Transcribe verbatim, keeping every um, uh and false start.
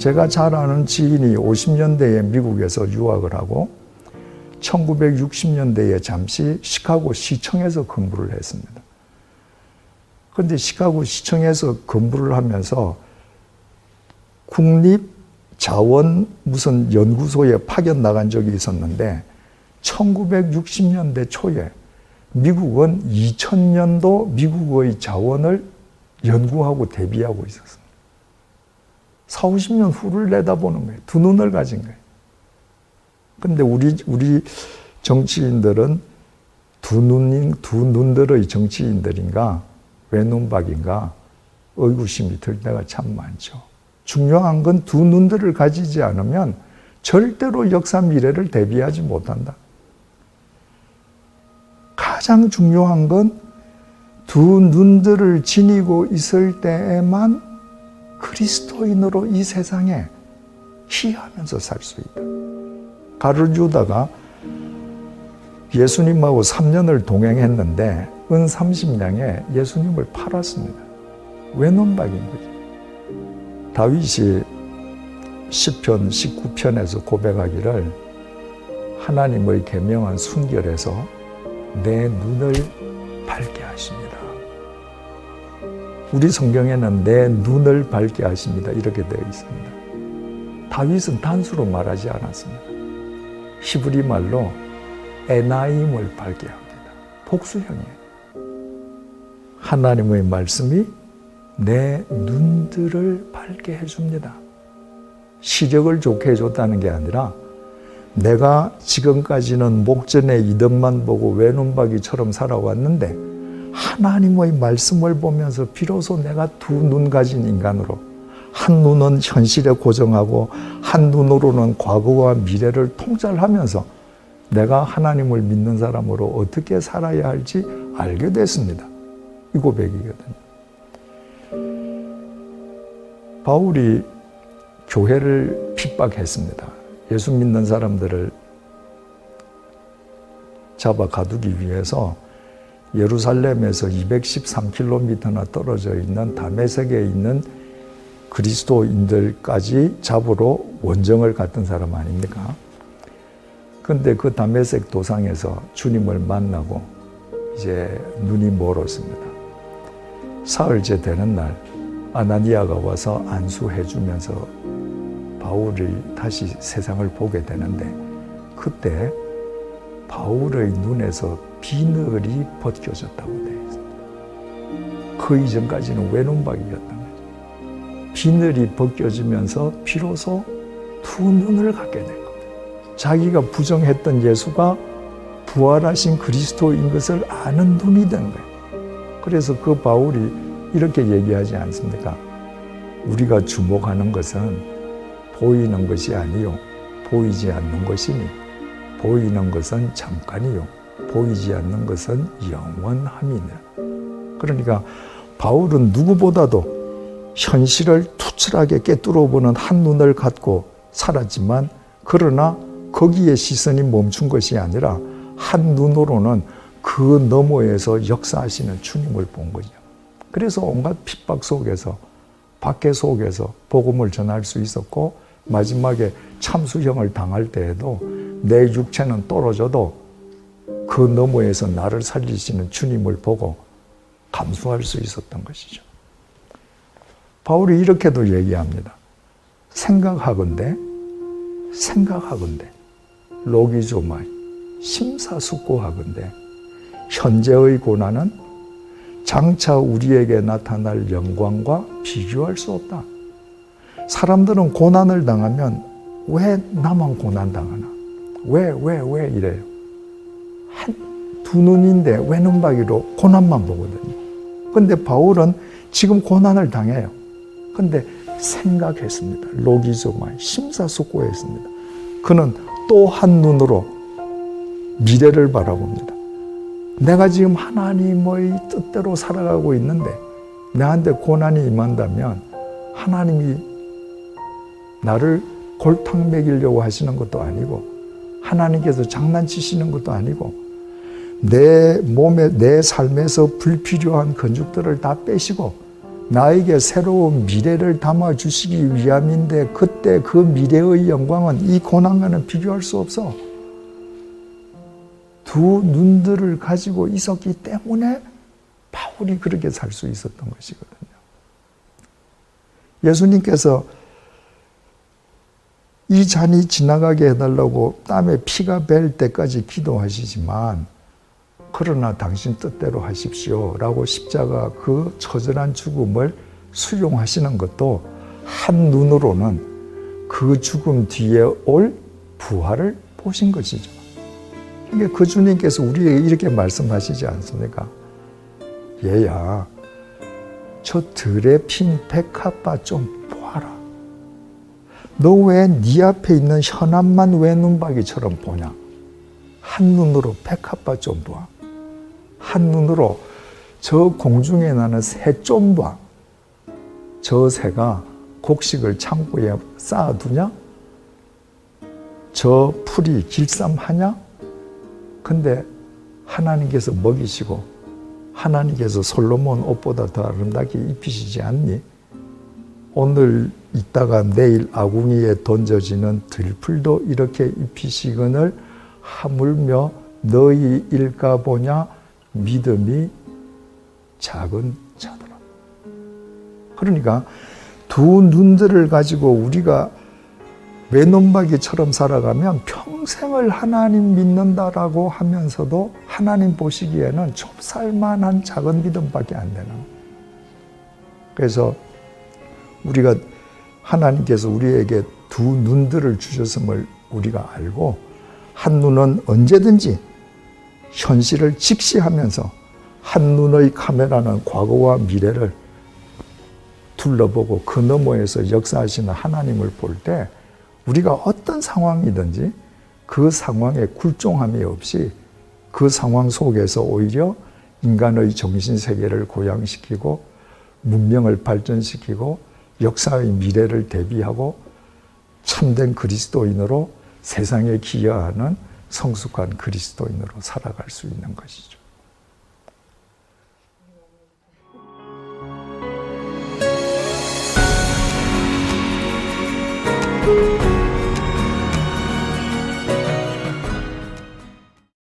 제가 잘 아는 지인이 오십 년대에 미국에서 유학을 하고 천구백육십 년대에 잠시 시카고 시청에서 근무를 했습니다. 그런데 시카고 시청에서 근무를 하면서 국립자원 무슨 연구소에 파견 나간 적이 있었는데 천구백육십 년대 초에 미국은 이천 년도 미국의 자원을 연구하고 대비하고 있었습니다. 사오십 년 후를 내다보는 거예요. 두 눈을 가진 거예요. 근데 우리, 우리 정치인들은 두 눈인, 두 눈들의 정치인들인가, 외눈박인가, 의구심이 들 때가 참 많죠. 중요한 건 두 눈들을 가지지 않으면 절대로 역사 미래를 대비하지 못한다. 가장 중요한 건 두 눈들을 지니고 있을 때에만 그리스도인으로 이 세상에 희하면서 살 수 있다. 가룟 유다가 예수님하고 삼 년을 동행했는데 은 삼십 냥에 예수님을 팔았습니다. 외눈박인 거죠. 다윗이 시편 십구 편에서 고백하기를 하나님의 계명한 순결에서 내 눈을 밝게 하십니다. 우리 성경에는 내 눈을 밝게 하십니다. 이렇게 되어 있습니다. 다윗은 단수로 말하지 않았습니다. 히브리 말로 에나임을 밝게 합니다. 복수형이에요. 하나님의 말씀이 내 눈들을 밝게 해줍니다. 시력을 좋게 해줬다는 게 아니라 내가 지금까지는 목전의 이득만 보고 외눈박이처럼 살아왔는데 하나님의 말씀을 보면서 비로소 내가 두 눈 가진 인간으로 한 눈은 현실에 고정하고 한 눈으로는 과거와 미래를 통찰하면서 내가 하나님을 믿는 사람으로 어떻게 살아야 할지 알게 됐습니다. 이 고백이거든요. 바울이 교회를 핍박했습니다. 예수 믿는 사람들을 잡아 가두기 위해서 예루살렘에서 이백십삼 킬로미터나 떨어져 있는 다메섹에 있는 그리스도인들까지 잡으러 원정을 갔던 사람 아닙니까? 근데 그 다메섹 도상에서 주님을 만나고 이제 눈이 멀었습니다. 사흘째 되는 날 아나니아가 와서 안수해 주면서 바울이 다시 세상을 보게 되는데 그때 바울의 눈에서 비늘이 벗겨졌다고 되어 있습니다. 그 이전까지는 외눈박이였던 거죠. 비늘이 벗겨지면서 비로소 두 눈을 갖게 된 겁니다. 자기가 부정했던 예수가 부활하신 그리스도인 것을 아는 눈이 된 거예요. 그래서 그 바울이 이렇게 얘기하지 않습니까? 우리가 주목하는 것은 보이는 것이 아니요 보이지 않는 것이니 보이는 것은 잠깐이요 보이지 않는 것은 영원함이니라. 그러니까 바울은 누구보다도 현실을 투철하게 꿰뚫어보는 한눈을 갖고 살았지만 그러나 거기에 시선이 멈춘 것이 아니라 한눈으로는 그 너머에서 역사하시는 주님을 본 거죠. 그래서 온갖 핍박 속에서, 박해 속에서 복음을 전할 수 있었고 마지막에 참수형을 당할 때에도 내 육체는 떨어져도 그 너머에서 나를 살리시는 주님을 보고 감수할 수 있었던 것이죠. 바울이 이렇게도 얘기합니다. 생각하건대, 생각하건대, 로기조마이, 심사숙고하건대, 현재의 고난은 장차 우리에게 나타날 영광과 비교할 수 없다. 사람들은 고난을 당하면 왜 나만 고난당하나? 왜, 왜, 왜 이래요? 한 두 눈인데 외눈박이로 고난만 보거든요. 근데 바울은 지금 고난을 당해요. 근데 생각했습니다. 로기조마이 심사숙고했습니다. 그는 또 한 눈으로 미래를 바라봅니다. 내가 지금 하나님의 뜻대로 살아가고 있는데 나한테 고난이 임한다면 하나님이 나를 골탕 먹이려고 하시는 것도 아니고 하나님께서 장난치시는 것도 아니고 내 몸에, 내 삶에서 불필요한 근육들을 다 빼시고 나에게 새로운 미래를 담아주시기 위함인데 그때 그 미래의 영광은 이 고난과는 비교할 수 없어. 두 눈들을 가지고 있었기 때문에 바울이 그렇게 살 수 있었던 것이거든요. 예수님께서 이 잔이 지나가게 해달라고 땀에 피가 벨 때까지 기도하시지만 그러나 당신 뜻대로 하십시오라고 십자가 그 처절한 죽음을 수용하시는 것도 한눈으로는 그 죽음 뒤에 올 부활을 보신 것이죠. 그러니까 그 주님께서 우리에게 이렇게 말씀하시지 않습니까? 얘야, 저 들에 핀 백합바 좀 보아라. 너 왜 네 앞에 있는 현암만 왜 눈박이처럼 보냐? 한눈으로 백합바 좀 봐. 한눈으로 저 공중에 나는 새 좀 봐. 저 새가 곡식을 창고에 쌓아두냐? 저 풀이 길쌈하냐? 근데 하나님께서 먹이시고 하나님께서 솔로몬 옷보다 더 아름답게 입히시지 않니? 오늘 있다가 내일 아궁이에 던져지는 들풀도 이렇게 입히시거늘 하물며 너희 일가보냐? 믿음이 작은 자들아. 그러니까 두 눈들을 가지고 우리가 외눈박이처럼 살아가면 평생을 하나님 믿는다라고 하면서도 하나님 보시기에는 좁쌀만한 작은 믿음밖에 안 되는. 그래서 우리가 하나님께서 우리에게 두 눈들을 주셨음을 우리가 알고 한눈은 언제든지 현실을 직시하면서 한눈의 카메라는 과거와 미래를 둘러보고 그 너머에서 역사하시는 하나님을 볼 때 우리가 어떤 상황이든지 그 상황에 굴종함이 없이 그 상황 속에서 오히려 인간의 정신세계를 고양시키고 문명을 발전시키고 역사의 미래를 대비하고 참된 그리스도인으로 세상에 기여하는 성숙한 그리스도인으로 살아갈 수 있는 것이죠.